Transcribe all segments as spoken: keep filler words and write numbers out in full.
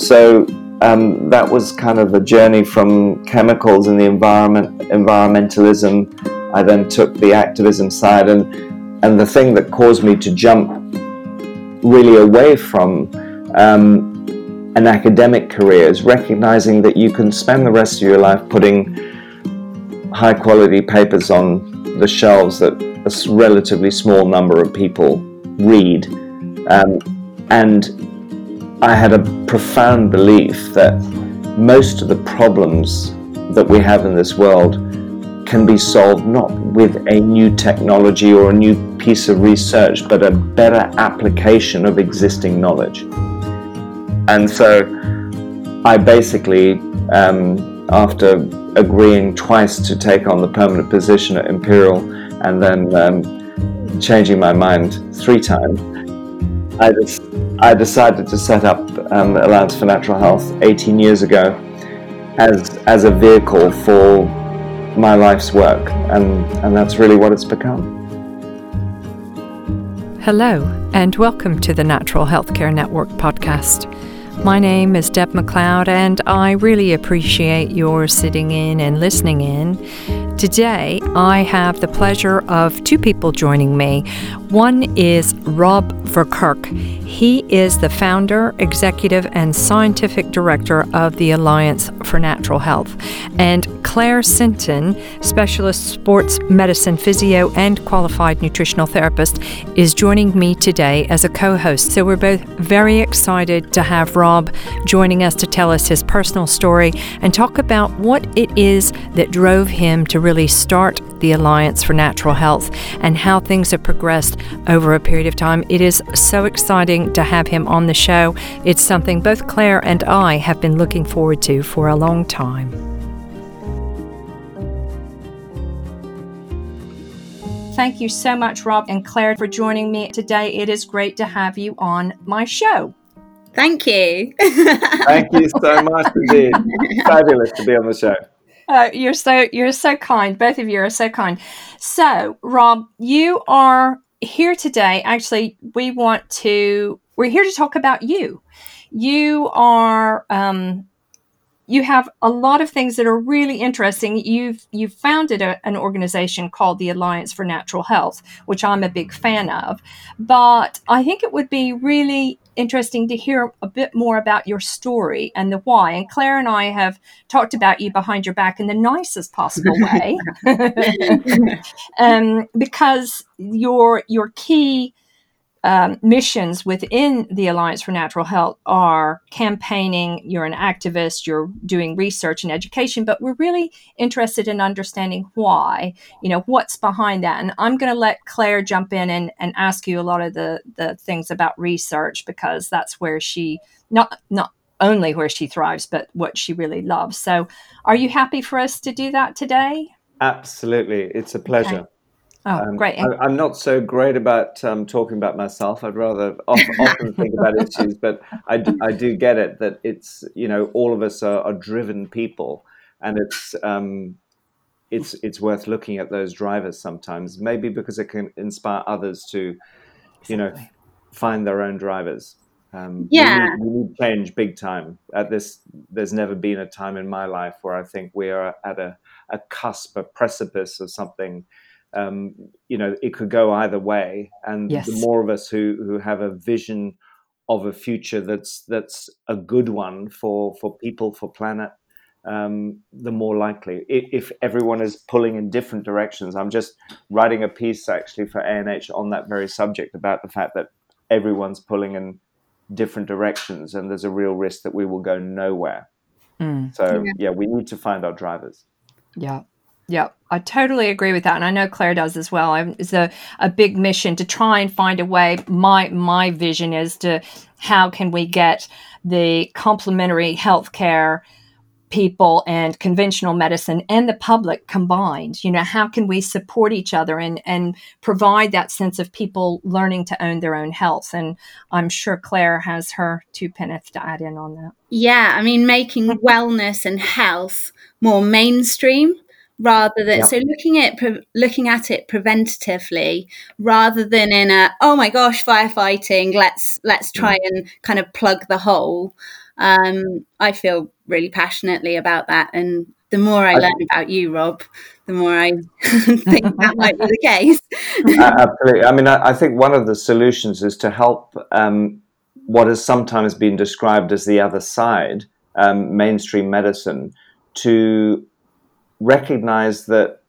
So um, that was kind of a journey from chemicals and the environment, environmentalism. I then took the activism side, and and the thing that caused me to jump really away from um, an academic career is recognizing that you can spend the rest of your life putting high quality papers on the shelves that a relatively small number of people read. Um, and I had a profound belief that most of the problems that we have in this world can be solved not with a new technology or a new piece of research, but a better application of existing knowledge. And so I basically, um, after agreeing twice to take on the permanent position at Imperial and then um, changing my mind three times, I, just, I decided to set up um, Alliance for Natural Health eighteen years ago as, as a vehicle for my life's work, and, and that's really what it's become. Hello, and welcome to the Natural Healthcare Network podcast. My name is Deb McLeod, and I really appreciate your sitting in and listening in. Today, I have the pleasure of two people joining me. One is Rob Verkerk. He is the founder, executive, and scientific director of the Alliance for Natural Health. And Clare Sinton, specialist sports medicine physio and qualified nutritional therapist, is joining me today as a co-host. So we're both very excited to have Rob joining us to tell us his personal story and talk about what it is that drove him to really really start the Alliance for Natural Health and how things have progressed over a period of time. It is so exciting to have him on the show. It's something both Clare and I have been looking forward to for a long time. Thank you so much, Rob and Clare, for joining me today. It is great to have you on my show. Thank you. Thank you so much indeed. Fabulous to be on the show. Uh, you're so you're so kind. Both of you are so kind. So, Rob, you are here today. Actually, we want to we're here to talk about you. You are um, you have a lot of things that are really interesting. You've you've founded a, an organization called the Alliance for Natural Health, which I'm a big fan of. But I think it would be really interesting to hear a bit more about your story and the why. And Clare and I have talked about you behind your back in the nicest possible way, um, because your your key um, missions within the Alliance for Natural Health are campaigning. You're an activist. You're doing research and education, but we're really interested in understanding why. You know, what's behind that. And I'm going to let Clare jump in and, and ask you a lot of the the things about research, because that's where she not not only where she thrives, but what she really loves. So, are you happy for us to do that today? Absolutely, it's a pleasure. Okay. Oh, um, great. I, I'm not so great about um, talking about myself. I'd rather often, often think about issues, but I do, I do get it that it's, you know, all of us are, are driven people, and it's um, it's it's worth looking at those drivers sometimes, maybe because it can inspire others to, you know, find their own drivers. Um, yeah. We need, we need change big time. At this, there's never been a time in my life where I think we are at a, a cusp, a precipice of something. Um, you know, it could go either way, and yes. The more of us who, who have a vision of a future that's that's a good one for, for people, for planet, um, the more likely. If everyone is pulling in different directions, I'm just writing a piece actually for A N H on that very subject about the fact that everyone's pulling in different directions, and there's a real risk that we will go nowhere. Mm. So yeah. yeah, we need to find our drivers. Yeah. Yeah, I totally agree with that. And I know Clare does as well. It's a, a big mission to try and find a way. My my vision is to how can we get the complementary healthcare people and conventional medicine and the public combined? You know, how can we support each other and, and provide that sense of people learning to own their own health? And I'm sure Clare has her two penneth to add in on that. Yeah, I mean, making wellness and health more mainstream rather than, yep. so looking at pre- looking at it preventatively rather than in a, oh my gosh, firefighting, let's let's try mm. and kind of plug the hole. Um, I feel really passionately about that, and the more I, I learn about you, Rob, the more I think that might be the case. uh, absolutely. I mean, I, I think one of the solutions is to help um, what has sometimes been described as the other side, um, mainstream medicine, to recognize that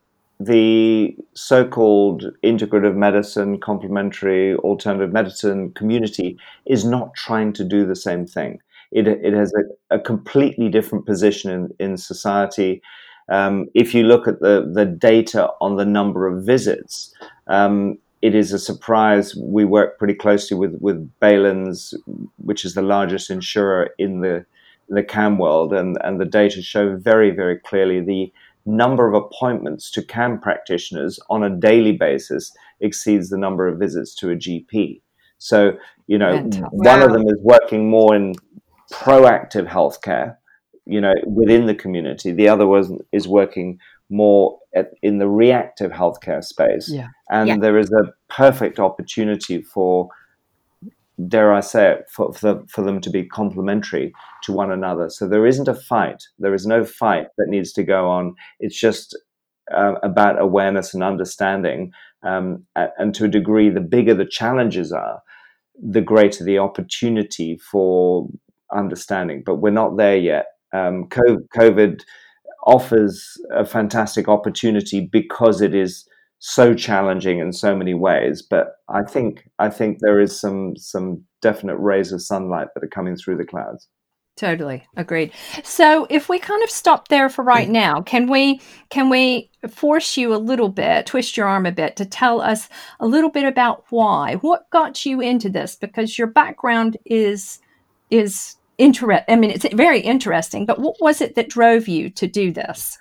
the so-called integrative medicine, complementary, alternative medicine community is not trying to do the same thing. It, it has a, a completely different position in, in society. Um, if you look at the, the data on the number of visits, um, it is a surprise. We work pretty closely with, with Balens, which is the largest insurer in the in the C A M world, and, and the data show very, very clearly the number of appointments to C A M practitioners on a daily basis exceeds the number of visits to a G P. So, you know, wow. one of them is working more in proactive healthcare, you know, within the community. The other was is working more at, in the reactive healthcare space. Yeah. And yeah. there is a perfect opportunity for, dare I say it, for, for, the, for them to be complementary to one another. So there isn't a fight. There is no fight that needs to go on. It's just uh, about awareness and understanding. Um, and to a degree, the bigger the challenges are, the greater the opportunity for understanding, but we're not there yet. Um, COVID offers a fantastic opportunity because it is so challenging in so many ways. But I think I think there is some some definite rays of sunlight that are coming through the clouds. Totally agreed. So if we kind of stop there for right now, can we can we force you a little bit, twist your arm a bit, to tell us a little bit about why? What got you into this? Because your background is is interest. I mean, it's very interesting. But what was it that drove you to do this?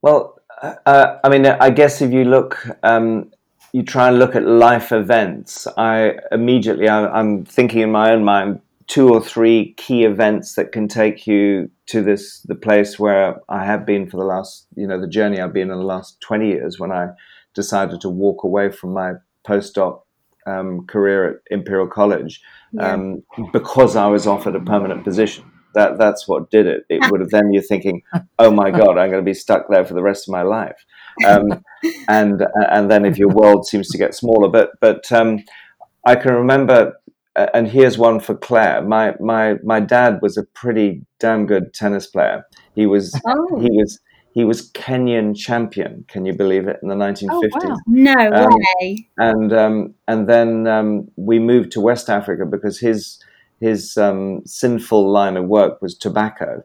Well, uh, I mean, I guess if you look, um, you try and look at life events. I immediately, I, I'm thinking in my own mind, two or three key events that can take you to this, the place where I have been for the last, you know, the journey I've been in the last twenty years, when I decided to walk away from my postdoc um, career at Imperial College um, yeah. because I was offered a permanent position. That that's what did it. It would have then you're thinking, oh my God, I'm going to be stuck there for the rest of my life. Um, and and then if your world seems to get smaller, but but um, I can remember. And here's one for Claire. My my my dad was a pretty damn good tennis player. He was oh. he was he was Kenyan champion. Can you believe it? In the nineteen fifties. Oh, wow. No um, way. And um, and then um, we moved to West Africa because his his um, sinful line of work was tobacco.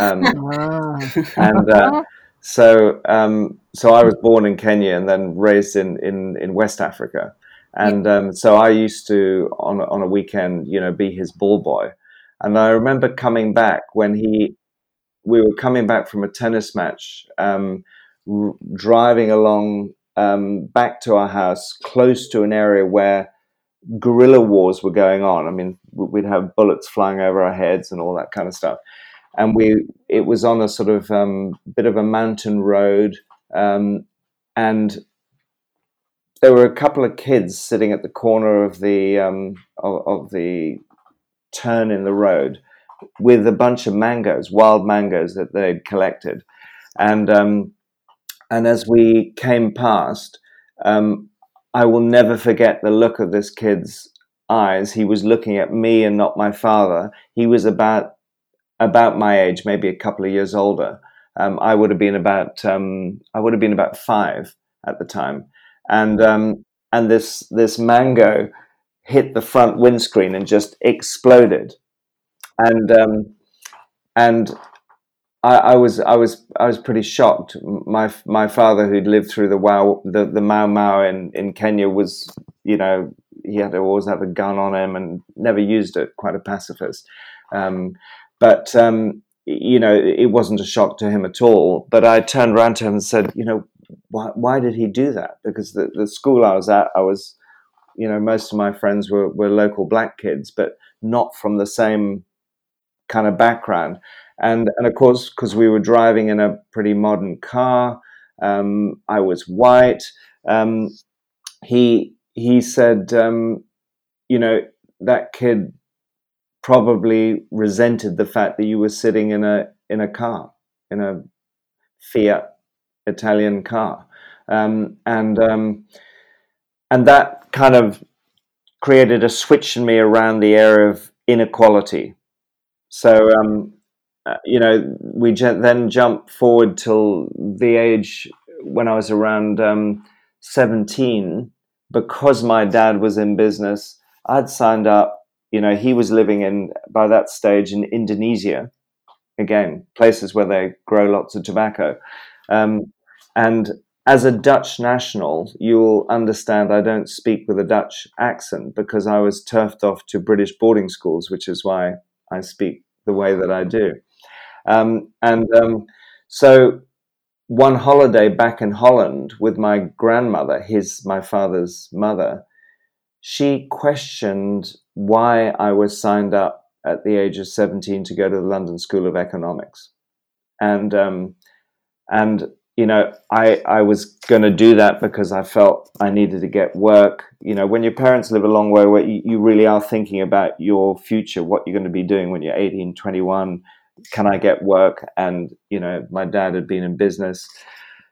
Um, wow. And uh, so um, so I was born in Kenya and then raised in in, in West Africa. And um, so I used to, on, on a weekend, you know, be his ball boy. And I remember coming back when he, we were coming back from a tennis match, um, r- driving along um, back to our house, close to an area where guerrilla wars were going on. I mean, we'd have bullets flying over our heads and all that kind of stuff. And we, it was on a sort of um, bit of a mountain road, um, and there were a couple of kids sitting at the corner of the um, of, of the turn in the road with a bunch of mangoes, wild mangoes that they'd collected, and um, and as we came past, um, I will never forget the look of this kid's eyes. He was looking at me and not my father. He was about about my age, maybe a couple of years older. Um, I would have been about um, I would have been about five at the time. And um, and this this mango hit the front windscreen and just exploded, and um, and I, I was I was I was pretty shocked. My my father, who'd lived through the wow the, the Mau Mau in, in Kenya, was, you know, he had to always have a gun on him and never used it. Quite a pacifist, um, but um, you know, it wasn't a shock to him at all. But I turned around to him and said, you know, Why, why did he do that? Because the, the school I was at, I was, you know, most of my friends were, were local black kids, but not from the same kind of background. And, and of course, because we were driving in a pretty modern car, Um, I was white. Um, he he said, um, you know, that kid probably resented the fact that you were sitting in a in a car, in a Fiat Italian car, um, and um, and that kind of created a switch in me around the area of inequality. So, um, uh, you know, we j- then jumped forward till the age when I was around um, seventeen, because my dad was in business. I'd signed up, you know, he was living in, by that stage, in Indonesia, again, places where they grow lots of tobacco. Um, and as a Dutch national, you'll understand I don't speak with a Dutch accent because I was turfed off to British boarding schools, which is why I speak the way that I do. Um, and um, so one holiday back in Holland with my grandmother, his my father's mother, she questioned why I was signed up at the age of seventeen to go to the London School of Economics. And, um, and you know, I, I was going to do that because I felt I needed to get work. You know, when your parents live a long way away, you really are thinking about your future, what you're going to be doing when you're eighteen, twenty-one. Can I get work? And, you know, my dad had been in business.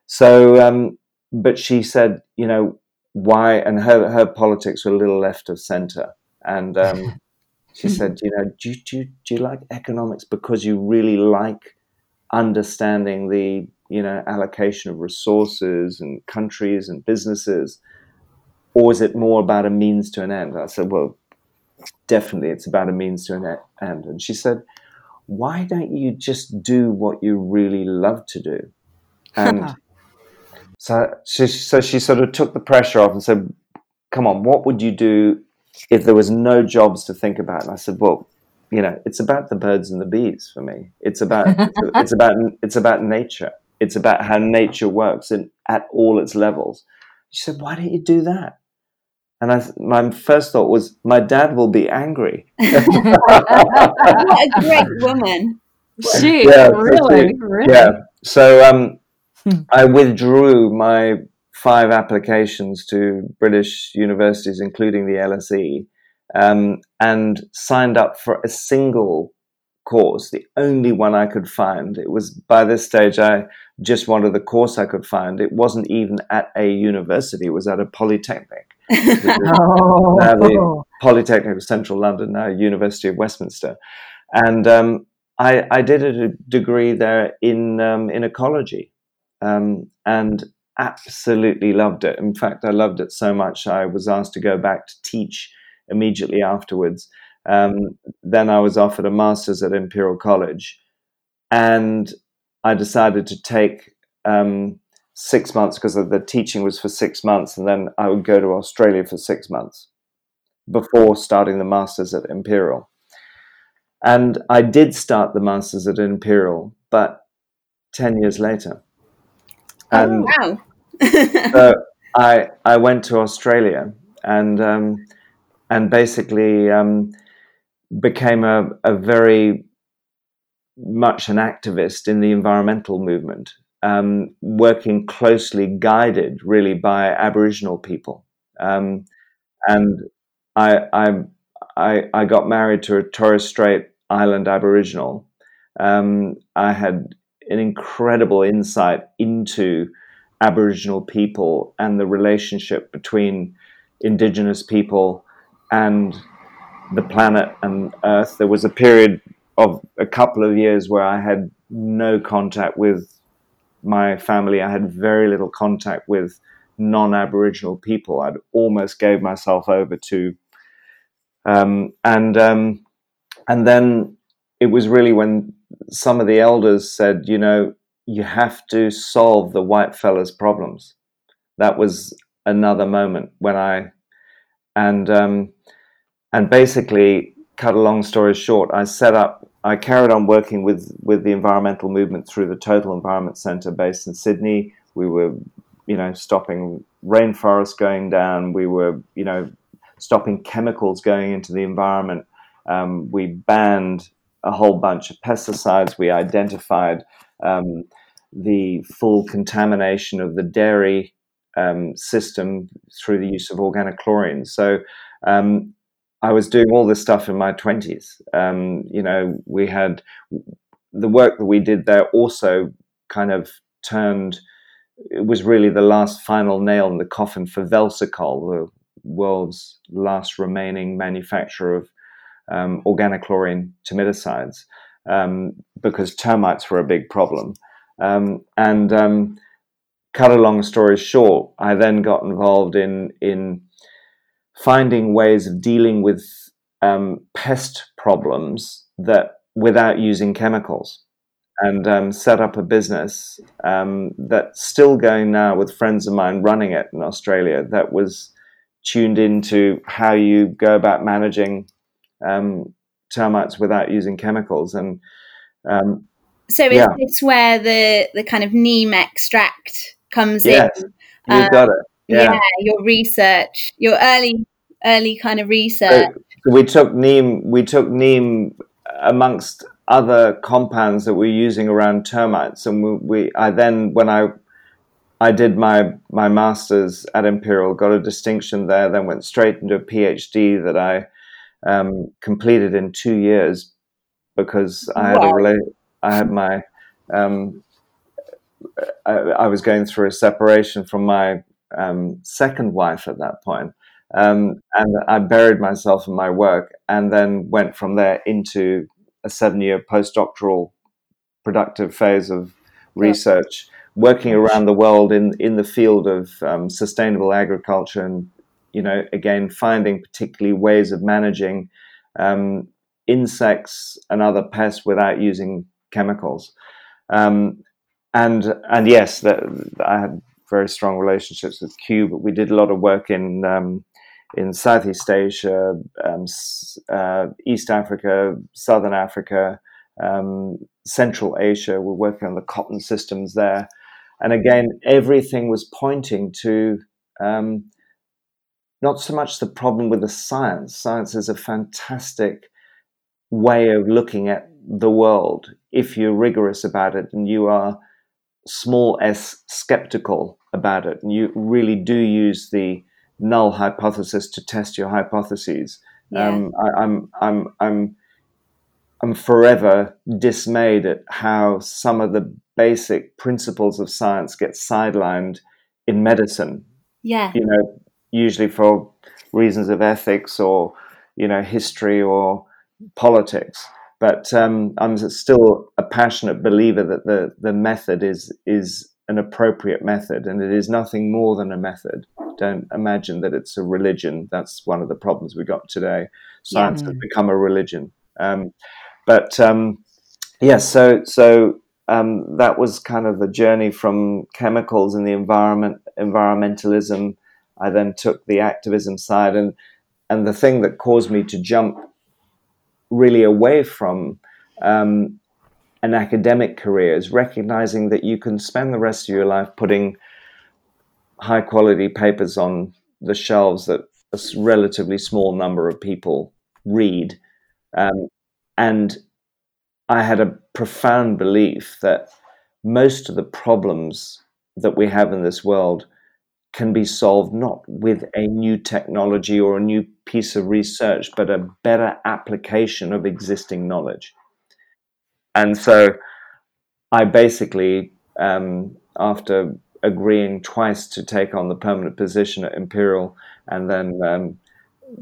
So, um, but she said, you know, why? And her, her politics were a little left of center. And um, she said, you know, do, do, do you like economics because you really like understanding the, you know, allocation of resources and countries and businesses, or is it more about a means to an end? I said, well, definitely it's about a means to an end. And she said, why don't you just do what you really love to do? And so, she, so she sort of took the pressure off and said, come on, what would you do if there was no jobs to think about? And I said, well, you know, it's about the birds and the bees for me. It's about, it's, it's about, it's about nature. It's about how nature works in, at all its levels. She said, why don't you do that? And I, my first thought was, my dad will be angry. What a great woman. She, yeah, really, so, really. Yeah. So um, hmm. I withdrew my five applications to British universities, including the L S E, um, and signed up for a single course, the only one I could find. It was, by this stage, I just wanted the course I could find. It wasn't even at a university. It was at a Polytechnic. Oh. Now the Polytechnic of Central London, now University of Westminster. And um, I, I did a degree there in, um, in ecology, um, and absolutely loved it. In fact, I loved it so much I was asked to go back to teach immediately afterwards. Um, then I was offered a master's at Imperial College, and I decided to take um, six months because the teaching was for six months, and then I would go to Australia for six months before starting the master's at Imperial. And I did start the master's at Imperial, but ten years later. And oh, wow. So I I went to Australia and um, and basically um, became a, a very much an activist in the environmental movement, um, working closely, guided really by Aboriginal people. Um, and I, I I I got married to a Torres Strait Island Aboriginal. Um, I had an incredible insight into Aboriginal people and the relationship between Indigenous people and the planet and Earth. There was a period of a couple of years where I had no contact with my family. I had very little contact with non-Aboriginal people. I'd almost gave myself over to, um, and um, and then it was really when some of the elders said, you know, you have to solve the white fella's problems. That was another moment when I, and um, and basically, cut a long story short, I set up, I carried on working with, with the environmental movement through the Total Environment Centre based in Sydney. We were, you know, stopping rainforests going down. We were, you know, stopping chemicals going into the environment. Um, we banned a whole bunch of pesticides. We identified um, the full contamination of the dairy um, system through the use of organic chlorine. So um, I was doing all this stuff in my twenties. Um, you know, we had the work that we did there also kind of turned, it was really the last final nail in the coffin for Velsicol, the world's last remaining manufacturer of um, organic chlorine timiticides, um, because termites were a big problem. Um, and um, cut a long story short, I then got involved in in finding ways of dealing with um, pest problems that without using chemicals, and um, set up a business um, that's still going now with friends of mine running it in Australia, that was tuned into how you go about managing um, termites without using chemicals. And um, so is yeah. this where the, the kind of neem extract comes yes, in? Yes, you um, got it. Yeah. yeah, your research, your early early kind of research. So, so we took neem, we took neem amongst other compounds that we're using around termites, and we, we I then when I I did my my master's at Imperial, got a distinction there, then went straight into a PhD that I um, completed in two years because I had wow. a rela- I had my um, I, I was going through a separation from my um, second wife at that point, um, and I buried myself in my work, and then went from there into a seven-year postdoctoral productive phase of research. Yeah. Working around the world in, in the field of um, sustainable agriculture, and, you know, again, finding particularly ways of managing um, insects and other pests without using chemicals. Um, and and yes, that, I had very strong relationships with Cuba. We did a lot of work in um, in Southeast Asia, um, uh, East Africa, Southern Africa, um, Central Asia. We're working on the cotton systems there. And again, everything was pointing to um, not so much the problem with the science. Science is a fantastic way of looking at the world if you're rigorous about it and you are small s skeptical about it, and you really do use the null hypothesis to test your hypotheses. Yeah. Um, I, I'm, I'm, I'm, I'm forever dismayed at how some of the basic principles of science get sidelined in medicine. Yeah. You know, usually for reasons of ethics or, you know, history or politics. But um, I'm still a passionate believer that the, the method is is an appropriate method, and it is nothing more than a method. Don't imagine that it's a religion. That's one of the problems we got today. Science yeah. has become a religion. Um, but um, yeah, so so um, that was kind of the journey from chemicals and the environment, environmentalism. I then took the activism side, and and the thing that caused me to jump really away from um, an academic career is recognizing that you can spend the rest of your life putting high quality papers on the shelves that a relatively small number of people read. Um, and I had a profound belief that most of the problems that we have in this world can be solved not with a new technology or a new piece of research, but a better application of existing knowledge. And so I basically, um, after agreeing twice to take on the permanent position at Imperial and then um,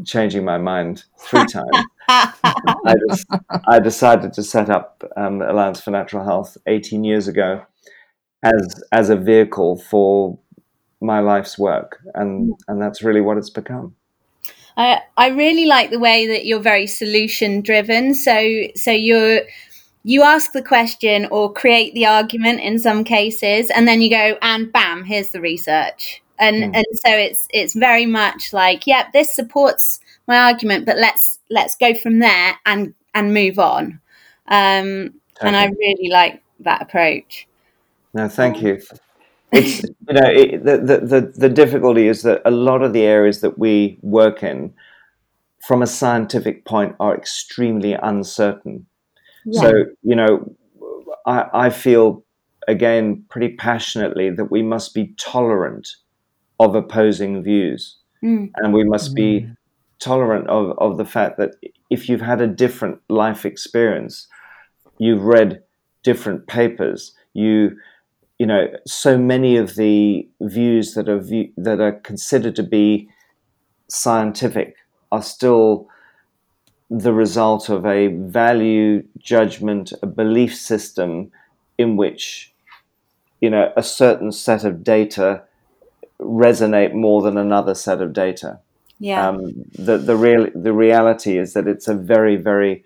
changing my mind three times, I, just, I decided to set up um, Alliance for Natural Health eighteen years ago as as a vehicle for my life's work, and, and that's really what it's become. I I really like the way that you're very solution driven. So so you're you ask the question or create the argument in some cases, and then you go and bam, here's the research, and mm. and so it's it's very much like yep, yeah, this supports my argument, but let's let's go from there and and move on. Um, okay. And I really like that approach. No, thank you. It's you know it, the, the the difficulty is that a lot of the areas that we work in, from a scientific point, are extremely uncertain. Yeah. So you know, I, I feel again, pretty passionately that we must be tolerant of opposing views. Mm. And we must be tolerant of, of the fact that if you've had a different life experience, you've read different papers, you you know, so many of the views that are view, that are considered to be scientific are still the result of a value judgment, a belief system in which, you know, a certain set of data resonate more than another set of data. Yeah. Um, the the real the reality is that it's a very, very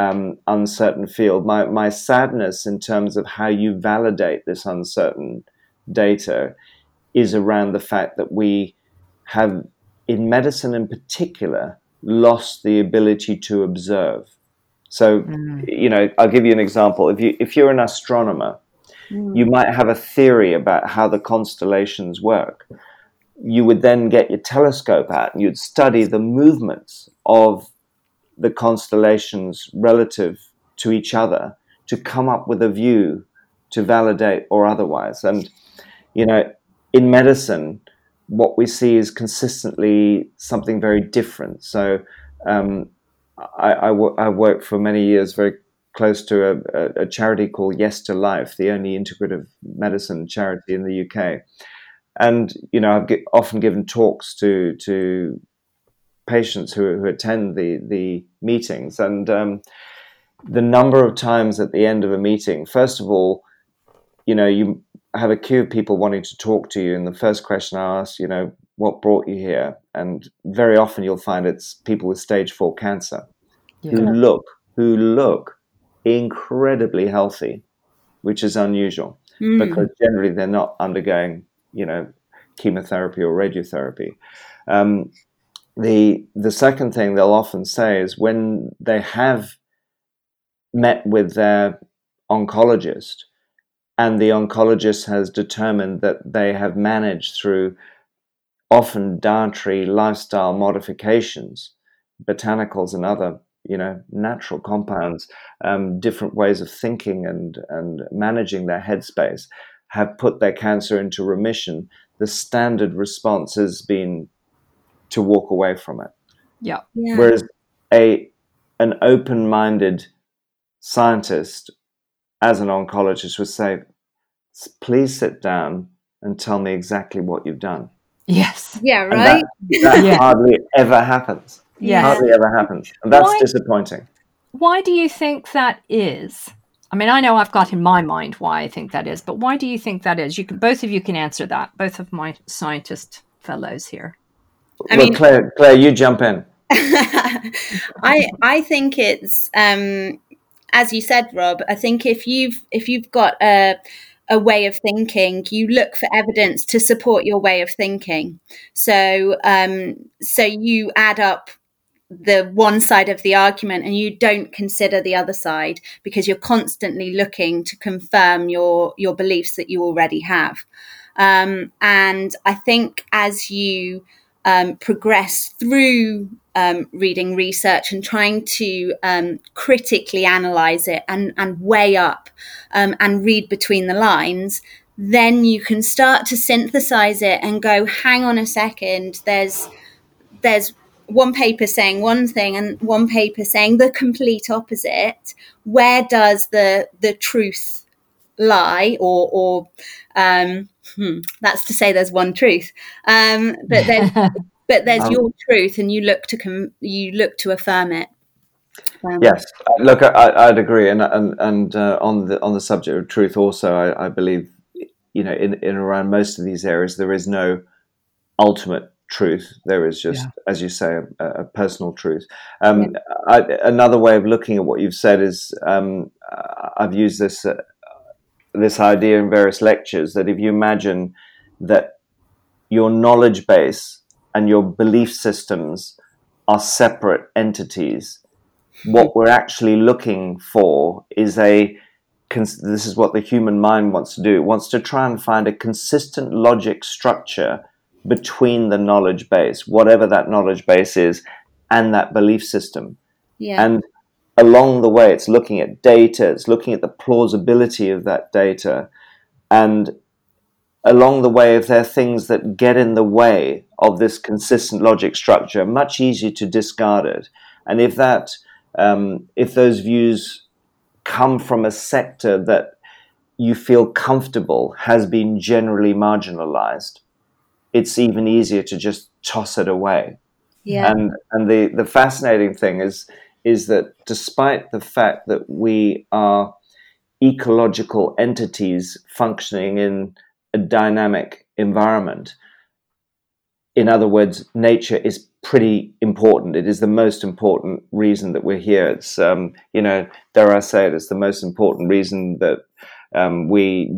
um, uncertain field. My my sadness in terms of how you validate this uncertain data is around the fact that we have, in medicine in particular, lost the ability to observe. So, mm. you know, I'll give you an example. If you if you're an astronomer, mm. you might have a theory about how the constellations work. You would then get your telescope out and you'd study the movements of the constellations relative to each other to come up with a view to validate or otherwise. And, you know, in medicine, what we see is consistently something very different. So um, I, I, w- I worked for many years very close to a, a, a charity called Yes to Life, the only integrative medicine charity in the U K. And, you know, I've get, often given talks to to patients who, who attend the, the meetings. And um, the number of times at the end of a meeting, first of all, you know, you have a queue of people wanting to talk to you. And the first question I ask, you know, what brought you here? And very often you'll find it's people with stage four cancer yeah. who look, who look incredibly healthy, which is unusual mm. because generally they're not undergoing, you know, chemotherapy or radiotherapy. Um, the the second thing they'll often say is when they have met with their oncologist and the oncologist has determined that they have managed through often dietary lifestyle modifications, botanicals and other, you know, natural compounds, um, different ways of thinking and, and managing their headspace, have put their cancer into remission, the standard response has been to walk away from it. Yeah. yeah. Whereas a an open-minded scientist, as an oncologist, would say, "Please sit down and tell me exactly what you've done." Yes. Yeah. Right. And that that yeah. hardly ever happens. Yeah. Hardly ever happens, and that's why, disappointing. Why do you think that is? I mean, I know I've got in my mind why I think that is, but why do you think that is? You can, both of you can answer that, both of my scientist fellows here. I well, mean, Claire, Claire, you jump in. I I think it's, um, as you said, Rob, I think if you've if you've got a, a way of thinking, you look for evidence to support your way of thinking. So um, so you add up the one side of the argument and you don't consider the other side because you're constantly looking to confirm your your beliefs that you already have. Um, and I think as you um, progress through um, reading research and trying to um, critically analyze it and, and weigh up um, and read between the lines, then you can start to synthesize it and go, hang on a second, there's there's one paper saying one thing and one paper saying the complete opposite. Where does the the truth lie? Or, or um, hmm, that's to say, there's one truth, um, but there's but there's um, your truth, and you look to com- you look to affirm it. Um, yes, look, I, I'd agree, and and and uh, on the on the subject of truth, also, I, I believe, you know, in in around most of these areas, there is no ultimate truth. There is just, yeah. as you say, a, a personal truth. Um, yeah. I, another way of looking at what you've said is, um, I've used this uh, this idea in various lectures, that if you imagine that your knowledge base and your belief systems are separate entities, what we're actually looking for is a, cons- this is what the human mind wants to do, it wants to try and find a consistent logic structure between the knowledge base, whatever that knowledge base is, and that belief system. Yeah. And along the way, it's looking at data, it's looking at the plausibility of that data, And along the way, if there are things that get in the way of this consistent logic structure, much easier to discard it. And if that, um, if those views come from a sector that you feel comfortable has been generally marginalized, it's even easier to just toss it away. Yeah. And and the, the fascinating thing is is that despite the fact that we are ecological entities functioning in a dynamic environment, in other words, nature is pretty important. It is the most important reason that we're here. It's, um, you know, dare I say it, it's the most important reason that um, we,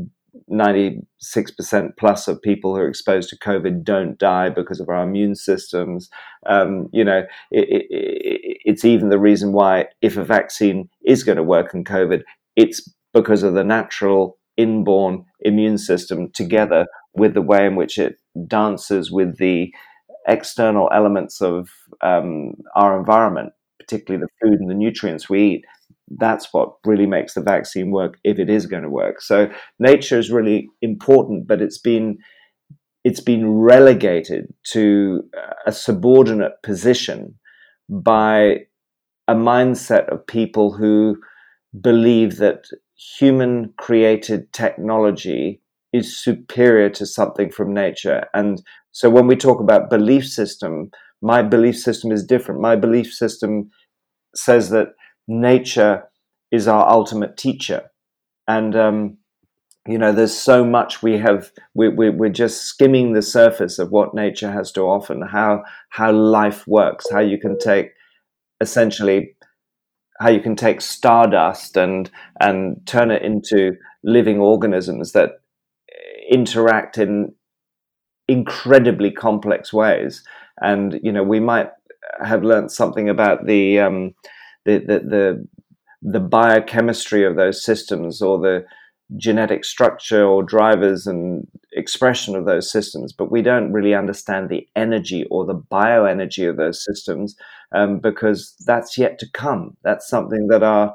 ninety-six percent plus of people who are exposed to COVID don't die because of our immune systems. Um, you know, it, it, it, it's even the reason why if a vaccine is going to work in COVID, it's because of the natural inborn immune system together with the way in which it dances with the external elements of um, our environment, particularly the food and the nutrients we eat. That's what really makes the vaccine work, if it is going to work. So nature is really important, but it's been it's been relegated to a subordinate position by a mindset of people who believe that human created technology is superior to something from nature. And so when we talk about belief system, my belief system is different. My belief system says that nature is our ultimate teacher. And, um, you know, there's so much we have, we, we, we're just skimming the surface of what nature has to offer and how, how life works, how you can take essentially, how you can take stardust and, and turn it into living organisms that interact in incredibly complex ways. And, you know, we might have learned something about the, um, the, the, the, the biochemistry of those systems or the genetic structure or drivers and expression of those systems, but we don't really understand the energy or the bioenergy of those systems, um, because that's yet to come. That's something that our,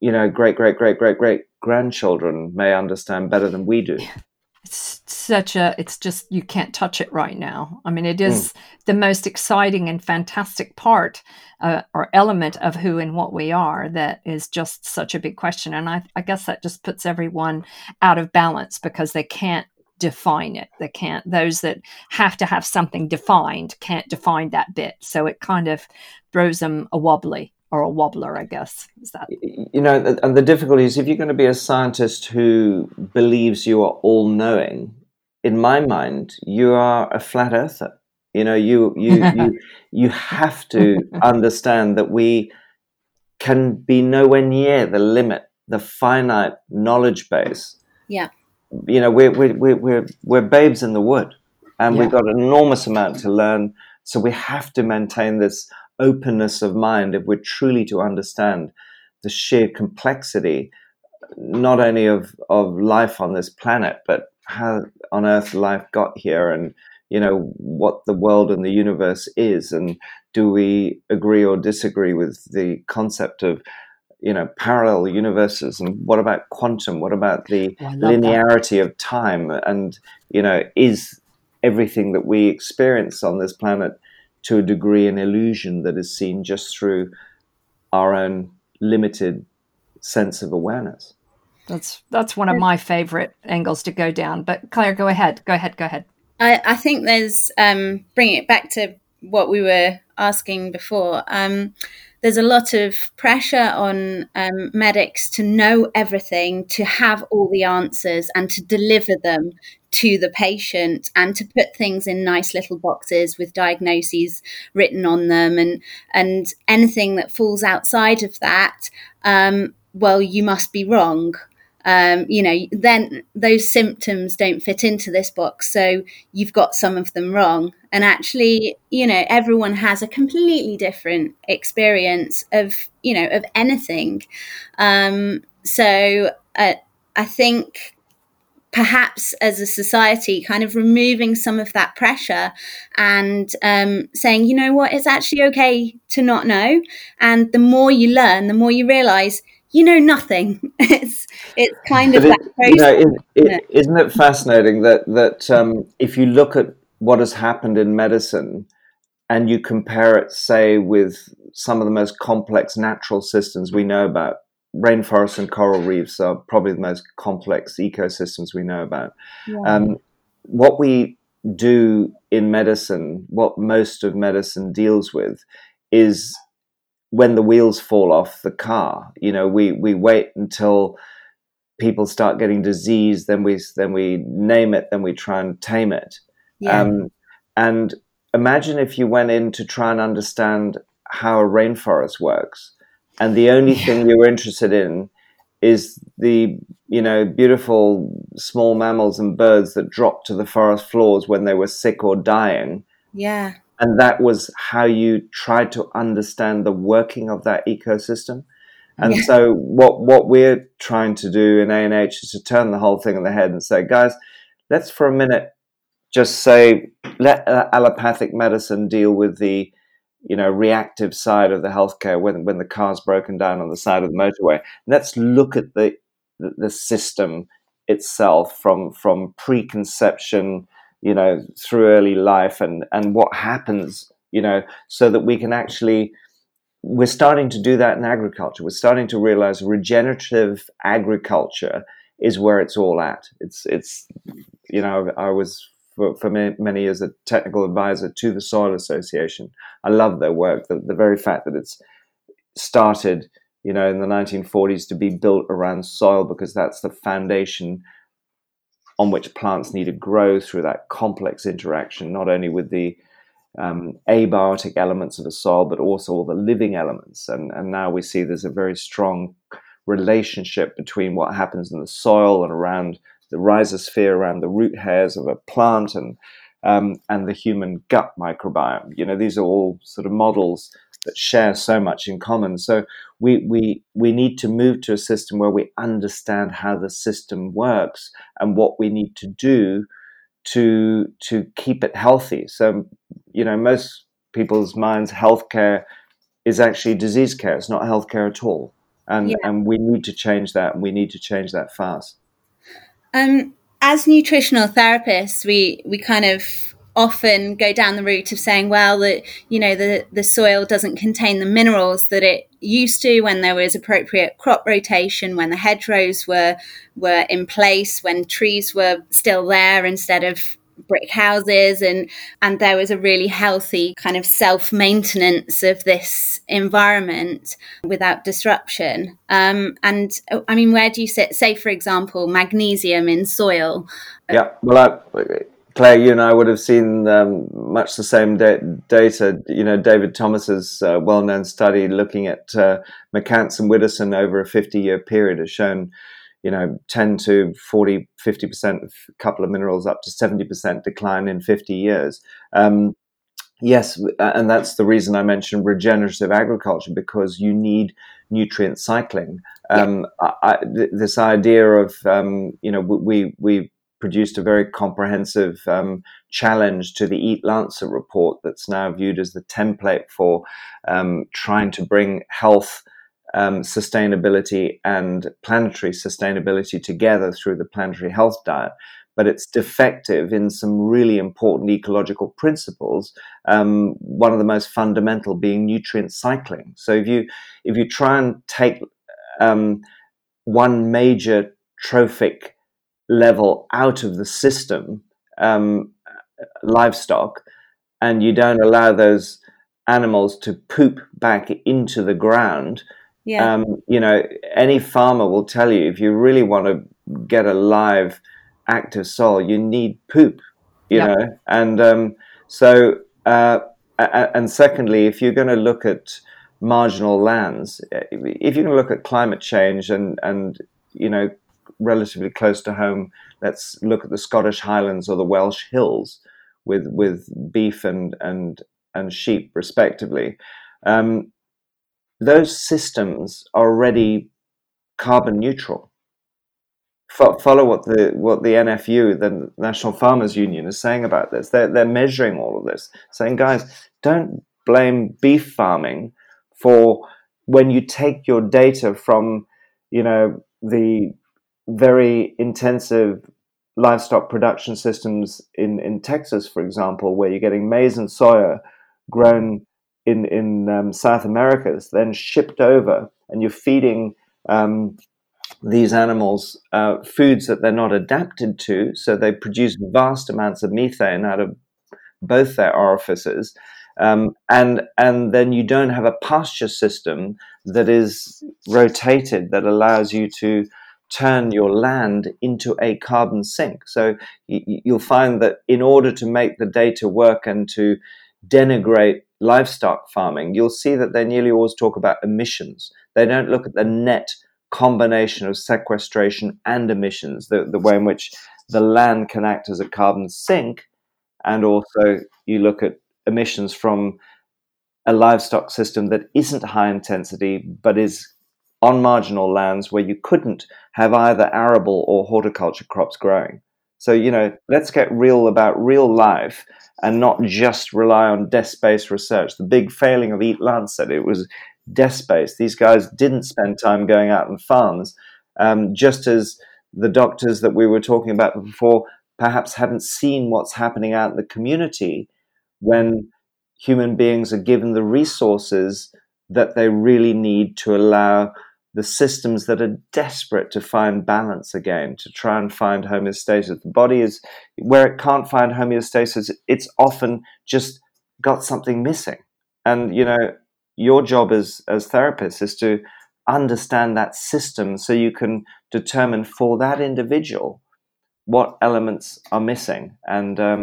you know, great, great, great, great, great grandchildren may understand better than we do. It's such a, it's just, you can't touch it right now. I mean, it is mm. the most exciting and fantastic part uh, or element of who and what we are that is just such a big question. And I, I guess that just puts everyone out of balance because they can't define it. They can't, those that have to have something defined can't define that bit. So it kind of throws them a wobbly or a wobbler, I guess. Is that, you know, and the difficulty is if you're going to be a scientist who believes you are all-knowing, in my mind, you are a flat earther. You know, you you you, you have to understand that we can be nowhere near the limit, the finite knowledge base. Yeah. You know, we're we're we're we're, we're babes in the wood, and yeah. we've got an enormous amount to learn. So we have to maintain this openness of mind if we're truly to understand the sheer complexity not only of of life on this planet, but how on earth life got here, and you know what the world and the universe is, and do we agree or disagree with the concept of, you know, parallel universes, and what about quantum, what about the linearity that. of time, and you know, is everything that we experience on this planet to a degree an illusion that is seen just through our own limited sense of awareness? That's that's one of my favorite angles to go down. But Claire, go ahead, go ahead, go ahead. I, I think there's, um, bringing it back to what we were asking before, um, there's a lot of pressure on um, medics to know everything, to have all the answers and to deliver them to the patient and to put things in nice little boxes with diagnoses written on them, and and anything that falls outside of that, um, well, you must be wrong. Um, you know, then those symptoms don't fit into this box, so you've got some of them wrong. And actually, you know, everyone has a completely different experience of, you know, of anything. Um, so uh, I think perhaps as a society, kind of removing some of that pressure and um, saying, you know what, it's actually okay to not know. And the more you learn, the more you realize you know nothing. It's it's kind of but that it, process. You know, it, it, isn't it fascinating that that um, if you look at what has happened in medicine and you compare it, say, with some of the most complex natural systems we know about, rainforests and coral reefs are probably the most complex ecosystems we know about. Yeah. Um, what we do in medicine, what most of medicine deals with, is when the wheels fall off the car. You know, we we wait until people start getting disease, then we then we name it, then we try and tame it. Yeah. Um, and imagine if you went in to try and understand how a rainforest works, and the only yeah. thing you were interested in is the, you know, beautiful small mammals and birds that dropped to the forest floors when they were sick or dying. Yeah. And that was how you tried to understand the working of that ecosystem. And yeah. so what what we're trying to do in A N H is to turn the whole thing on the head and say, guys, let's for a minute just say, let allopathic medicine deal with the, you know, reactive side of the healthcare when when the car's broken down on the side of the motorway. Let's look at the the system itself from from preconception, you know, through early life and and what happens, you know, so that we can actually, we're starting to do that in agriculture. We're starting to realize regenerative agriculture is where it's all at. It's it's you know, I was For, for many, many years, a technical advisor to the Soil Association. I love their work. The, the very fact that it's started, you know, in the nineteen forties to be built around soil, because that's the foundation on which plants need to grow through that complex interaction, not only with the um, abiotic elements of the soil, but also all the living elements. And, and now we see there's a very strong relationship between what happens in the soil and around the rhizosphere, around the root hairs of a plant, and um, and the human gut microbiome. You know, these are all sort of models that share so much in common. So we we we need to move to a system where we understand how the system works and what we need to do to to keep it healthy. So, you know, most people's minds, healthcare is actually disease care. It's not healthcare at all. And yeah. and we need to change that, and we need to change that fast. Um, as nutritional therapists, we, we kind of often go down the route of saying, well, that, you know, the, the soil doesn't contain the minerals that it used to when there was appropriate crop rotation, when the hedgerows were were in place, when trees were still there instead of brick houses, and and there was a really healthy kind of self-maintenance of this environment without disruption. Um, and I mean, where do you sit, say, for example, magnesium in soil? Yeah, well, I, Claire, you and I would have seen um, much the same da- data, you know, David Thomas's uh, well-known study looking at uh, McCants and Widdowson over a fifty-year period has shown, you know, ten to forty, fifty percent of a couple of minerals, up to seventy percent decline in fifty years. Um, yes, and that's the reason I mentioned regenerative agriculture, because you need nutrient cycling. Um, yeah. I, th- this idea of, um, you know, we we produced a very comprehensive um, challenge to the Eat Lancet report that's now viewed as the template for um, trying to bring health, Um, sustainability and planetary sustainability together through the planetary health diet, but it's defective in some really important ecological principles. Um, one of the most fundamental being nutrient cycling. So if you if you try and take um, one major trophic level out of the system, um, livestock, and you don't allow those animals to poop back into the ground. Yeah. Um, you know, any farmer will tell you, if you really want to get a live, active soil, you need poop, you yeah. know. And um, so, uh, and secondly, if you're going to look at marginal lands, if you're going to look at climate change and, and, you know, relatively close to home, let's look at the Scottish Highlands or the Welsh Hills with, with beef and, and, and sheep, respectively. Um, Those systems are already carbon neutral. Fo- follow what the what the N F U, the National Farmers Union, is saying about this. They're they're measuring all of this, saying, guys, don't blame beef farming for when you take your data from you know, the very intensive livestock production systems in, in Texas, for example, where you're getting maize and soya grown in, in um, South America, then shipped over, and you're feeding um, these animals uh, foods that they're not adapted to, so they produce vast amounts of methane out of both their orifices, um, and and then you don't have a pasture system that is rotated that allows you to turn your land into a carbon sink. So y- you'll find that in order to make the data work and to denigrate livestock farming, you'll see that they nearly always talk about emissions. They don't look at the net combination of sequestration and emissions, the, the way in which the land can act as a carbon sink, and also you look at emissions from a livestock system that isn't high intensity but is on marginal lands where you couldn't have either arable or horticulture crops growing. So, you know, let's get real about real life and not just rely on desk-based research. The big failing of Eat Lancet, it was desk-based. These guys didn't spend time going out on farms, um, just as the doctors that we were talking about before perhaps haven't seen what's happening out in the community when human beings are given the resources that they really need to allow the systems that are desperate to find balance again, to try and find homeostasis. The body is, where it can't find homeostasis, it's often just got something missing. And, you know, your job as, as therapists is to understand that system so you can determine for that individual what elements are missing. And um,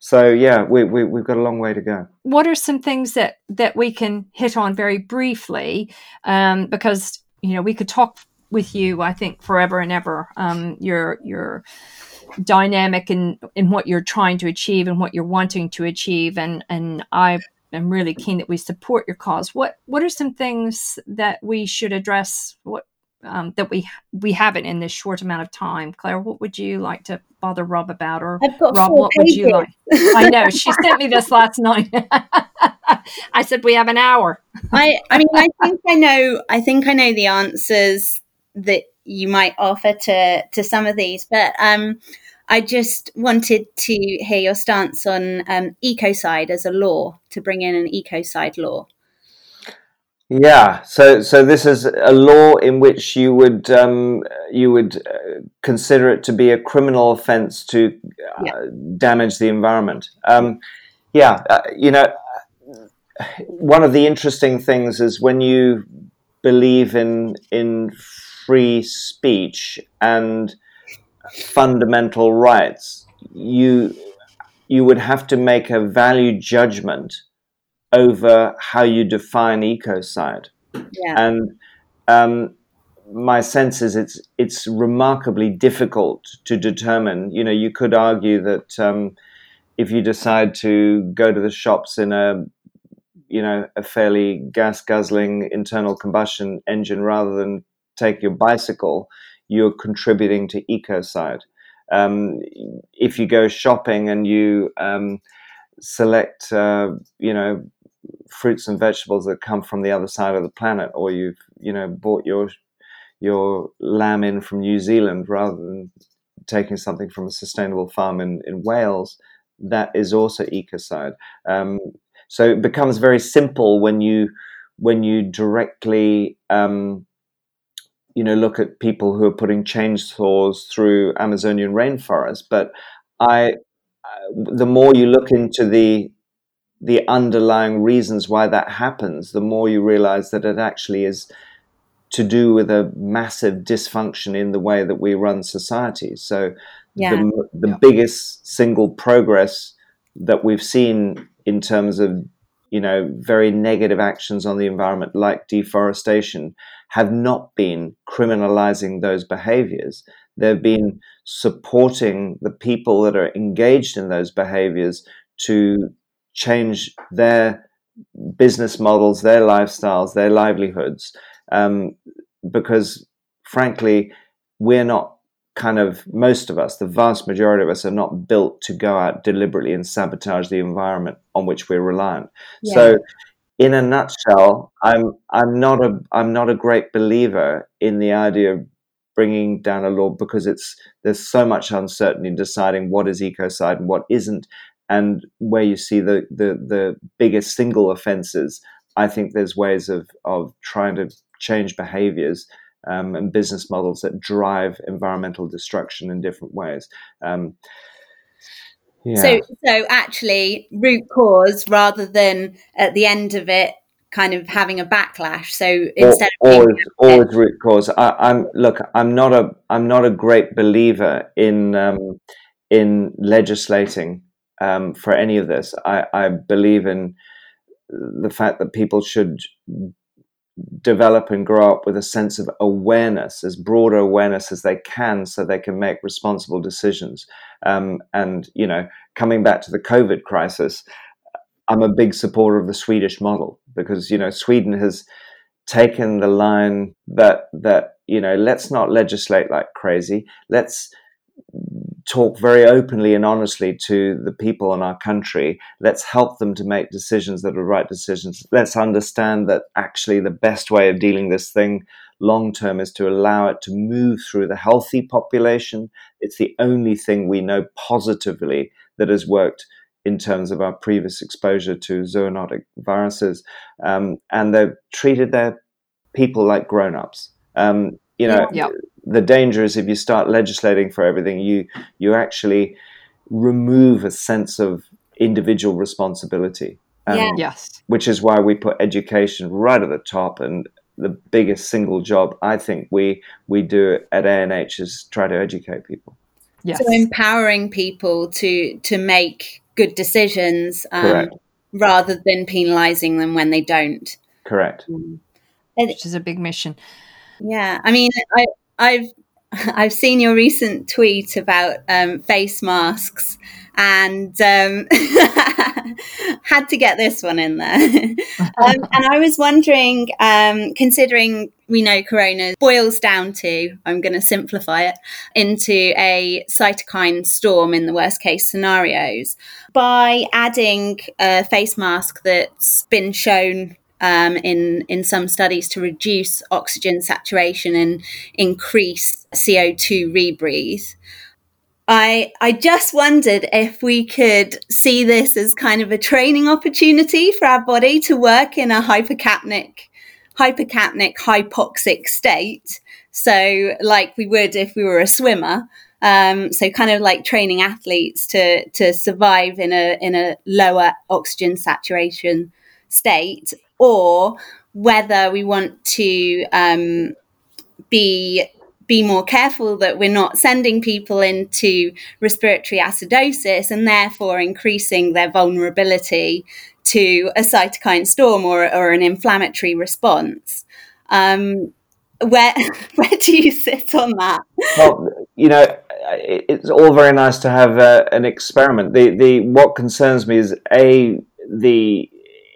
so, yeah, we, we, we've got a long way to go. What are some things that, that we can hit on very briefly? Um, because, you know, we could talk with you, I think, forever and ever. Um, you're, you're dynamic in, in what you're trying to achieve and what you're wanting to achieve. And, and I am really keen that we support your cause. What what are some things that we should address, What Um, that we we haven't in this short amount of time? Claire, what would you like to bother Rob about? Or Rob, what pages. would you like? I know, she sent me this last night. I said we have an hour. I, I mean, I think I know. I think I know the answers that you might offer to to some of these, but um, I just wanted to hear your stance on um, ecocide as a law, to bring in an ecocide law. Yeah, so so this is a law in which you would um, you would uh, consider it to be a criminal offence to uh, yeah. damage the environment. Um, yeah, uh, you know, one of the interesting things is when you believe in in free speech and fundamental rights, you you would have to make a value judgment over how you define ecocide. Yeah. And um, my sense is it's it's remarkably difficult to determine. You know, you could argue that um, if you decide to go to the shops in a, you know, a fairly gas-guzzling internal combustion engine rather than take your bicycle, you're contributing to ecocide. Um, if you go shopping and you um, select, uh, you know, fruits and vegetables that come from the other side of the planet, or you've, you know, bought your your lamb in from New Zealand rather than taking something from a sustainable farm in, in Wales, that is also ecocide. Um, so it becomes very simple when you when you directly, um, you know, look at people who are putting chainsaws through Amazonian rainforests. But I, the more you look into the the underlying reasons why that happens, the more you realize that it actually is to do with a massive dysfunction in the way that we run society. So yeah. the, the yeah. biggest single progress that we've seen in terms of, you know, very negative actions on the environment like deforestation have not been criminalizing those behaviors. They've been supporting the people that are engaged in those behaviors to change their business models, their lifestyles, their livelihoods, um, because frankly, we're not kind of, most of us, the vast majority of us are not built to go out deliberately and sabotage the environment on which we're reliant. Yeah. So in a nutshell, I'm I'm not a I'm not a great believer in the idea of bringing down a law, because it's there's so much uncertainty in deciding what is ecocide and what isn't, and where you see the the, the biggest single offences. I think there's ways of of trying to change behaviours um, and business models that drive environmental destruction in different ways. Um, yeah. So, so actually, root cause rather than at the end of it, kind of having a backlash. So instead or, of always, always root cause. I, I'm look. I'm not a. I'm not a great believer in um, in legislating um, for any of this. I, I believe in the fact that people should develop and grow up with a sense of awareness, as broad awareness as they can, so they can make responsible decisions. Um, and, you know, coming back to the COVID crisis, I'm a big supporter of the Swedish model, because, you know, Sweden has taken the line that, that, you know, let's not legislate like crazy. Let's talk very openly and honestly to the people in our country. Let's help them to make decisions that are right decisions. Let's understand that actually the best way of dealing this thing long term is to allow it to move through the healthy population. It's the only thing we know positively that has worked in terms of our previous exposure to zoonotic viruses. Um, and they've treated their people like grown-ups. Um, you know, yeah, yeah. The danger is if you start legislating for everything, you you actually remove a sense of individual responsibility. Um, yeah. Yes. Which is why we put education right at the top, and the biggest single job I think we we do at A N H is try to educate people. Yes. So empowering people to to make good decisions um, rather than penalising them when they don't. Correct. Um, Which is a big mission. Yeah, I mean, I, I've I've seen your recent tweet about um, face masks, and um, had to get this one in there. um, and I was wondering, um, considering we know corona boils down to, I'm going to simplify it, into a cytokine storm in the worst case scenarios, by adding a face mask that's been shown Um, in, in some studies to reduce oxygen saturation and increase C O two rebreathe. I I just wondered if we could see this as kind of a training opportunity for our body to work in a hypercapnic, hypercapnic hypoxic state. So like we would if we were a swimmer. Um, so kind of like training athletes to to survive in a in a lower oxygen saturation state, or whether we want to um, be be more careful that we're not sending people into respiratory acidosis and therefore increasing their vulnerability to a cytokine storm or, or an inflammatory response. Um, where where do you sit on that? Well, you know, it's all very nice to have uh, an experiment. The the what concerns me is a the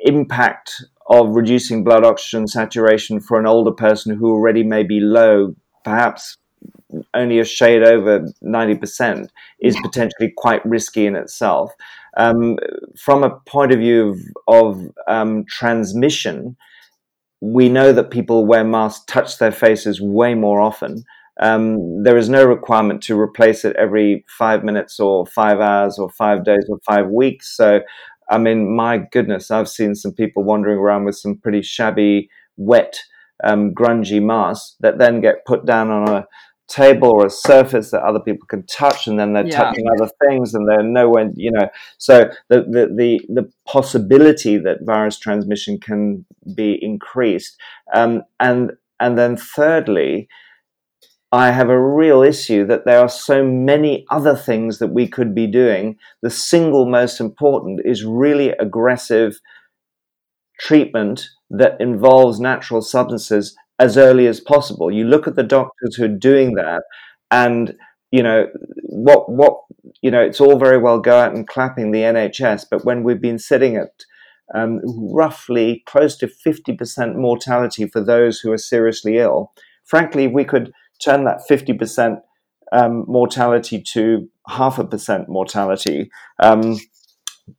impact of reducing blood oxygen saturation for an older person who already may be low, perhaps only a shade over ninety percent, is potentially quite risky in itself. Um, from a point of view of, of um, transmission, we know that people wear masks, touch their faces way more often. Um, there is no requirement to replace it every five minutes or five hours or five days or five weeks. So, I mean, my goodness, I've seen some people wandering around with some pretty shabby, wet, um, grungy masks that then get put down on a table or a surface that other people can touch, and then they're yeah. touching other things, and they're nowhere, you know. So the, the, the, the possibility that virus transmission can be increased. Um, and and then thirdly, I have a real issue that there are so many other things that we could be doing. The single most important is really aggressive treatment that involves natural substances as early as possible. You look at the doctors who are doing that, and you know what what you know it's all very well go out and clapping the N H S, but when we've been sitting at um, roughly close to fifty percent mortality for those who are seriously ill, frankly, we could turn that fifty percent um, mortality to half a percent mortality, um,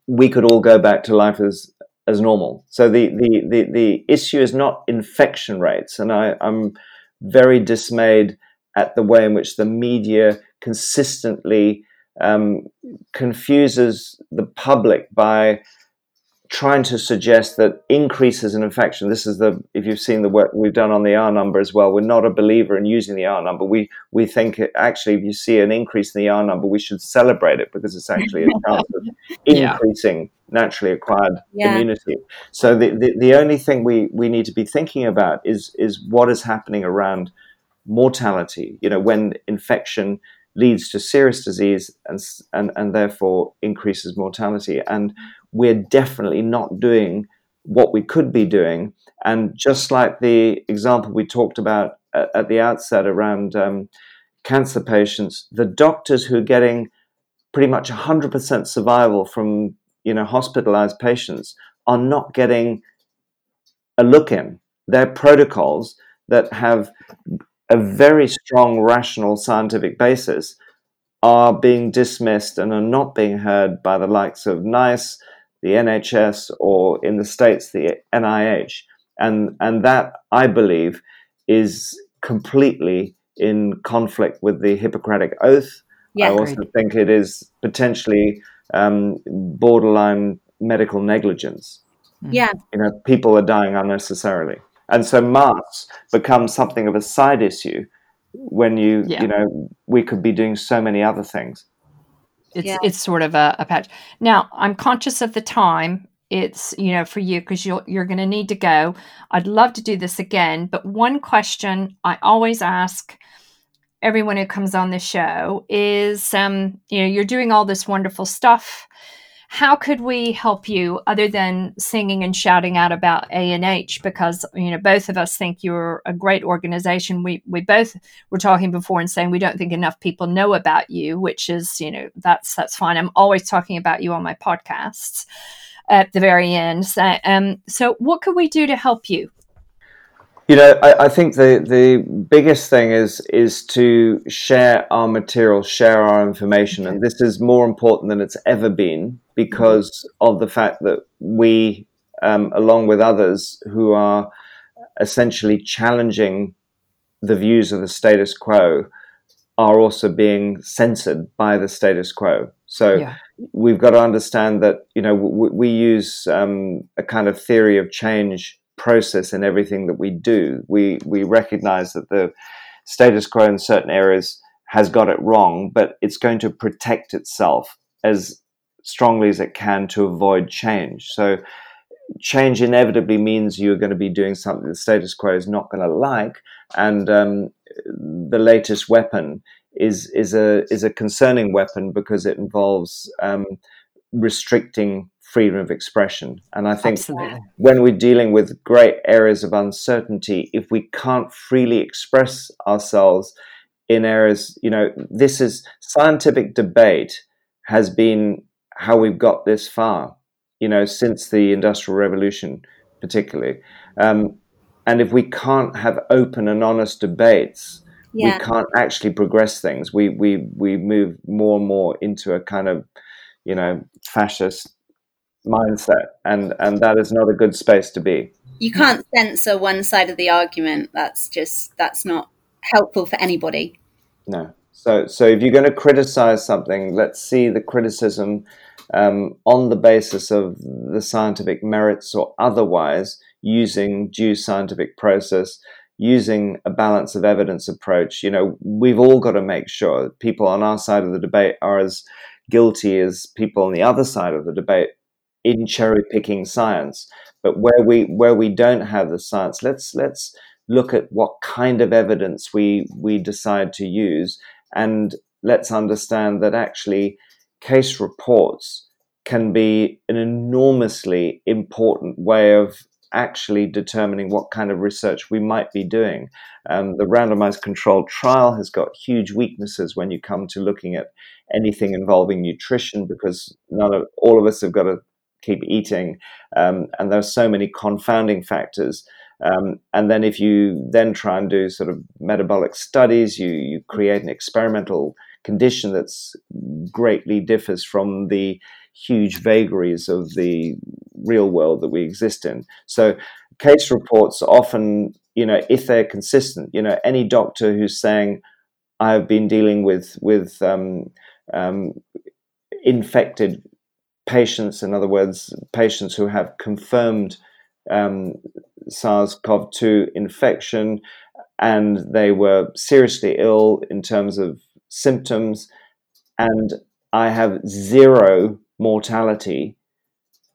we could all go back to life as as normal. So the the the, the issue is not infection rates, and I, I'm very dismayed at the way in which the media consistently um, confuses the public by trying to suggest that increases in infection, this is the, if you've seen the work we've done on the R number as well, we're not a believer in using the R number. We we think it, actually if you see an increase in the R number, we should celebrate it because it's actually a chance of increasing yeah. naturally acquired yeah. immunity. So the, the, the only thing we, we need to be thinking about is is what is happening around mortality, you know, when infection leads to serious disease and and and therefore increases mortality. And we're definitely not doing what we could be doing. And just like the example we talked about at, at the outset around um, cancer patients, the doctors who are getting pretty much one hundred percent survival from, you know, hospitalized patients are not getting a look in. They're protocols that have a very strong rational scientific basis are being dismissed and are not being heard by the likes of NICE, the N H S, or in the States, the N I H. And and that, I believe, is completely in conflict with the Hippocratic Oath. Yeah, I also great. think it is potentially um, borderline medical negligence. Yeah. You know, people are dying unnecessarily. And so masks become something of a side issue when you, yeah. you know, we could be doing so many other things. It's yeah. it's sort of a, a patch. Now, I'm conscious of the time. It's, you know, for you, because you're, you're going to need to go. I'd love to do this again. But one question I always ask everyone who comes on the show is, um, you know, you're doing all this wonderful stuff. How could we help you other than singing and shouting out about A N H? Because, you know, both of us think you're a great organization. We we both were talking before and saying we don't think enough people know about you, which is, you know, that's that's fine. I'm always talking about you on my podcasts at the very end. So, um, so what could we do to help you? You know, I, I think the, the biggest thing is is to share our material, share our information. And this is more important than it's ever been because of the fact that we, um, along with others who are essentially challenging the views of the status quo, are also being censored by the status quo. So yeah. we've got to understand that, you know, w- we use um, a kind of theory of change process in everything that we do. We we recognize that the status quo in certain areas has got it wrong, but it's going to protect itself as strongly as it can to avoid change. So change inevitably means you're going to be doing something the status quo is not going to like, and um, the latest weapon is is a is a concerning weapon because it involves um, restricting freedom of expression. And I think Absolutely. when we're dealing with great areas of uncertainty, if we can't freely express ourselves in areas, you know, this is scientific debate has been how we've got this far, you know, since the Industrial Revolution, particularly. Um, and if we can't have open and honest debates, yeah. we can't actually progress things. We, we, we move more and more into a kind of, you know, fascist mindset, and and that is not a good space to be. You can't censor one side of the argument. That's just that's not helpful for anybody. No. So so if you're going to criticize something, let's see the criticism um, on the basis of the scientific merits or otherwise, using due scientific process, using a balance of evidence approach. You know, we've all got to make sure that people on our side of the debate are as guilty as people on the other side of the debate in cherry picking science. But where we where we don't have the science, let's let's look at what kind of evidence we we decide to use, and let's understand that actually case reports can be an enormously important way of actually determining what kind of research we might be doing. Um, the randomized controlled trial has got huge weaknesses when you come to looking at anything involving nutrition, because none of all of us have got a keep eating, um, and there are so many confounding factors. Um, and then if you then try and do sort of metabolic studies, you, you create an experimental condition that's greatly differs from the huge vagaries of the real world that we exist in. So case reports often, you know, if they're consistent, you know, any doctor who's saying, I've been dealing with with um, um, infected patients, in other words, patients who have confirmed um, SARS-C o V two infection, and they were seriously ill in terms of symptoms, and I have zero mortality,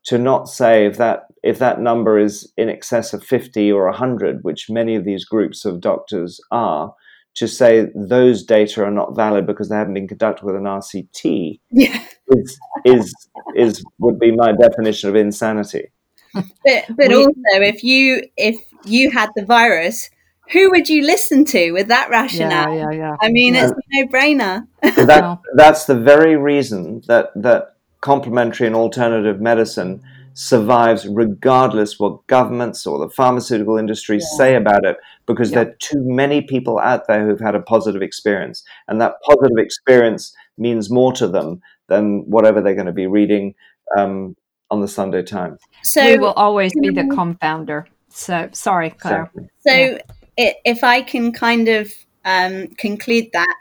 to not say if that if that number is in excess of fifty or one hundred, which many of these groups of doctors are, to say those data are not valid because they haven't been conducted with an R C T, yeah. is, is is would be my definition of insanity. But, but we, also, if you if you had the virus, who would you listen to with that rationale? Yeah, yeah, yeah. I mean, yeah. It's a no-brainer. that, that's the very reason that, that complementary and alternative medicine survives regardless what governments or the pharmaceutical industry yeah. say about it, because yeah. there are too many people out there who've had a positive experience. And that positive experience means more to them than whatever they're going to be reading um, on the Sunday Times. So we will always be the confounder. So, sorry, Claire. Exactly. So... Yeah. If I can kind of um, conclude that,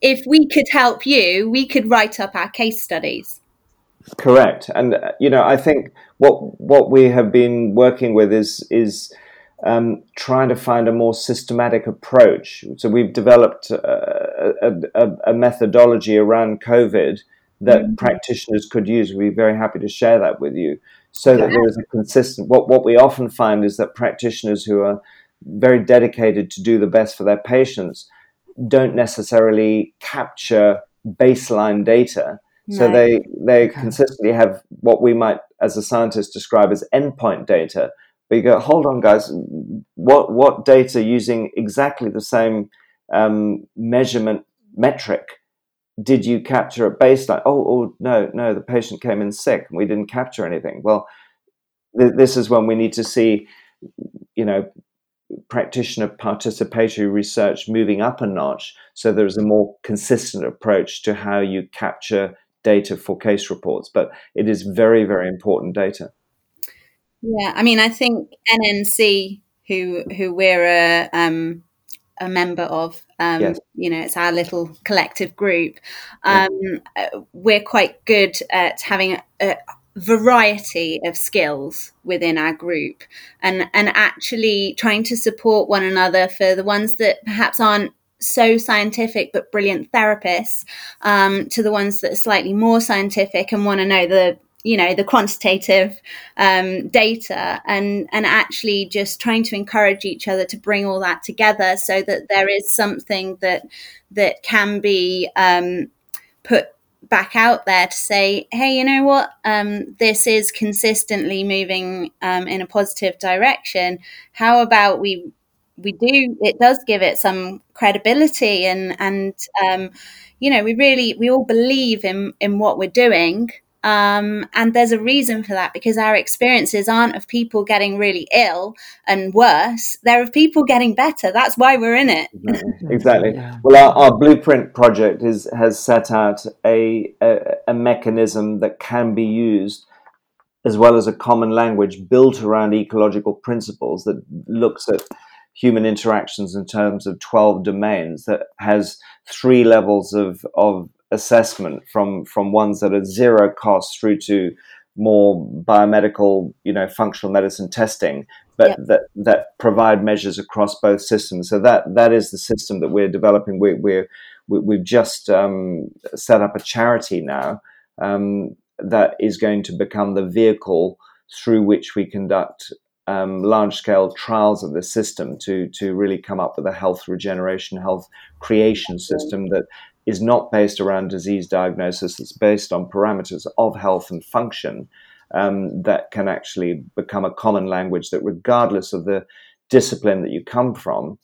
if we could help you, we could write up our case studies. Correct. And, uh, you know, I think what what we have been working with is, is um, trying to find a more systematic approach. So we've developed uh, a, a, a methodology around COVID that mm-hmm. practitioners could use. We'd be very happy to share that with you so yeah. that there is a consistent... What, what we often find is that practitioners who are very dedicated to do the best for their patients don't necessarily capture baseline data. No. So they, they okay. consistently have what we might, as a scientist, describe as endpoint data. But you go, hold on, guys, what what data using exactly the same um, measurement metric did you capture at baseline? Oh, oh, no, no, the patient came in sick and we didn't capture anything. Well, th- this is when we need to see, you know, practitioner participatory research moving up a notch, so there's a more consistent approach to how you capture data for case reports. But it is very, very important data. Yeah, I mean, I think N N C, who who we're a, um, a member of, um, yes. you know, it's our little collective group, um, yeah. we're quite good at having a, a variety of skills within our group, and and actually trying to support one another for the ones that perhaps aren't so scientific but brilliant therapists, um, to the ones that are slightly more scientific and want to know the you know the quantitative um, data, and and actually just trying to encourage each other to bring all that together so that there is something that that can be um, put back out there to say, hey, you know what, um, this is consistently moving um, in a positive direction. How about we we do, it does give it some credibility, and, and um, you know, we really, we all believe in, in what we're doing. Um, and there's a reason for that, because our experiences aren't of people getting really ill and worse. They're of people getting better. That's why we're in it. Exactly. exactly. Yeah. Well, our, our Blueprint project is, has set out a, a, a mechanism that can be used, as well as a common language built around ecological principles that looks at human interactions in terms of twelve domains, that has three levels of, of, assessment from from ones that are zero cost through to more biomedical, you know, functional medicine testing, but yep. that that provide measures across both systems. So that that is the system that we're developing. We we're we've just um, set up a charity now um, that is going to become the vehicle through which we conduct um, large scale trials of the system to to really come up with a health regeneration, health creation system that is not based around disease diagnosis. It's based on parameters of health and function um, that can actually become a common language that, regardless of the discipline that you come from,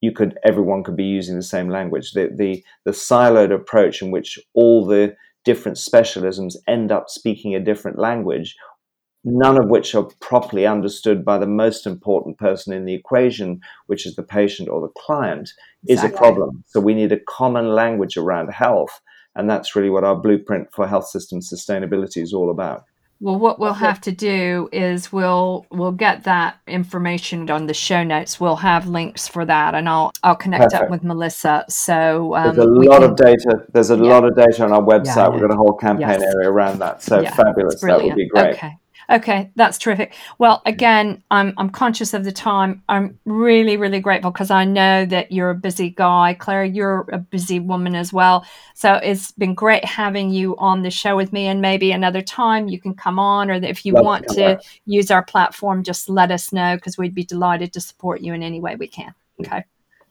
you could everyone could be using the same language. The the, the siloed approach in which all the different specialisms end up speaking a different language, none of which are properly understood by the most important person in the equation, which is the patient or the client, exactly. is a problem. So we need a common language around health, And that's really what our blueprint for health system sustainability is all about. Well, what we'll have to do is we'll we'll get that information on the show notes. We'll have links for that, and I'll I'll connect Perfect. up with Melissa. So um, there's a lot can, of data. There's a yeah. lot of data on our website. Yeah, We've got a whole campaign yes. area around that. So yeah, fabulous! That would be great. Okay. Okay, that's terrific. Well, again, I'm I'm conscious of the time. I'm really, really grateful because I know that you're a busy guy. Claire, you're a busy woman as well. So it's been great having you on the show with me, and maybe another time you can come on, or if you Love want to back. use our platform, just let us know because we'd be delighted to support you in any way we can. Okay.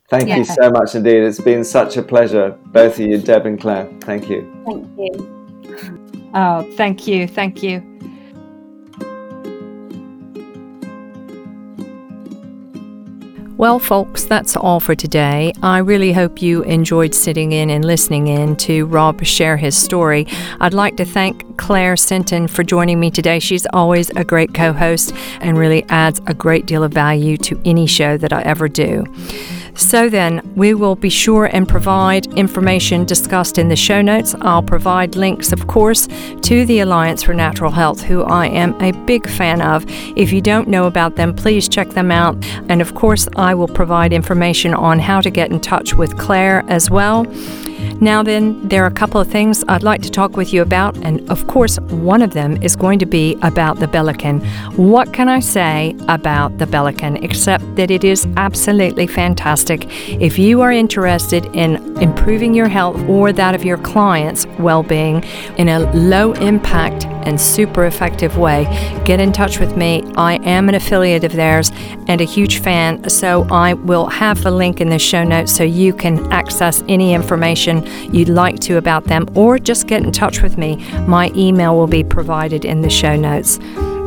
Thank yeah, you okay. so much indeed. It's been such a pleasure, both of you, Deb and Claire. Thank you. Thank you. Oh, thank you. Thank you. Well, folks, that's all for today. I really hope you enjoyed sitting in and listening in to Rob share his story. I'd like to thank Clare Sinton for joining me today. She's always a great co-host and really adds a great deal of value to any show that I ever do. So then, we will be sure and provide information discussed in the show notes. I'll provide links, of course, to the Alliance for Natural Health, who I am a big fan of. If you don't know about them, please check them out. And of course, I will provide information on how to get in touch with Clare as well. Now then, there are a couple of things I'd like to talk with you about, and of course, one of them is going to be about the Bellican. What can I say about the Bellican, except that it is absolutely fantastic. If you are interested in improving your health or that of your clients' well-being in a low-impact and super effective way, get in touch with me. I am an affiliate of theirs and a huge fan, so I will have a link in the show notes so you can access any information you'd like to about them, or just get in touch with me. My email will be provided in the show notes.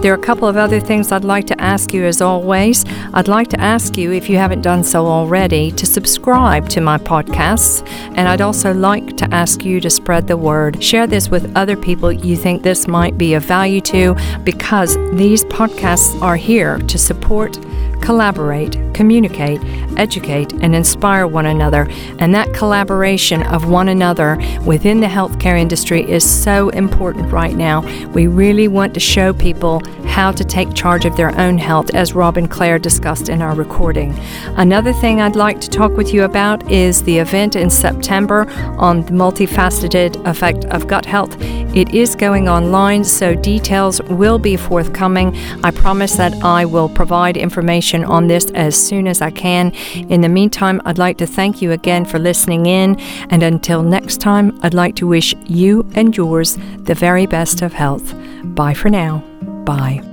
There are a couple of other things I'd like to ask you as always. I'd like to ask you, if you haven't done so already, to subscribe to my podcasts. And I'd also like to ask you to spread the word. Share this with other people you think this might be of value to, because these podcasts are here to support, collaborate, communicate, educate, and inspire one another. And that collaboration of one another within the healthcare industry is so important right now. We really want to show people how to take charge of their own health, as Rob and Clare discussed in our recording. Another thing I'd like to talk with you about is the event in September on the multifaceted effect of gut health. It is going online, so details will be forthcoming. I promise that I will provide information on this as soon as I can. In the meantime, I'd like to thank you again for listening in, and until next time, I'd like to wish you and yours the very best of health. Bye for now. Bye.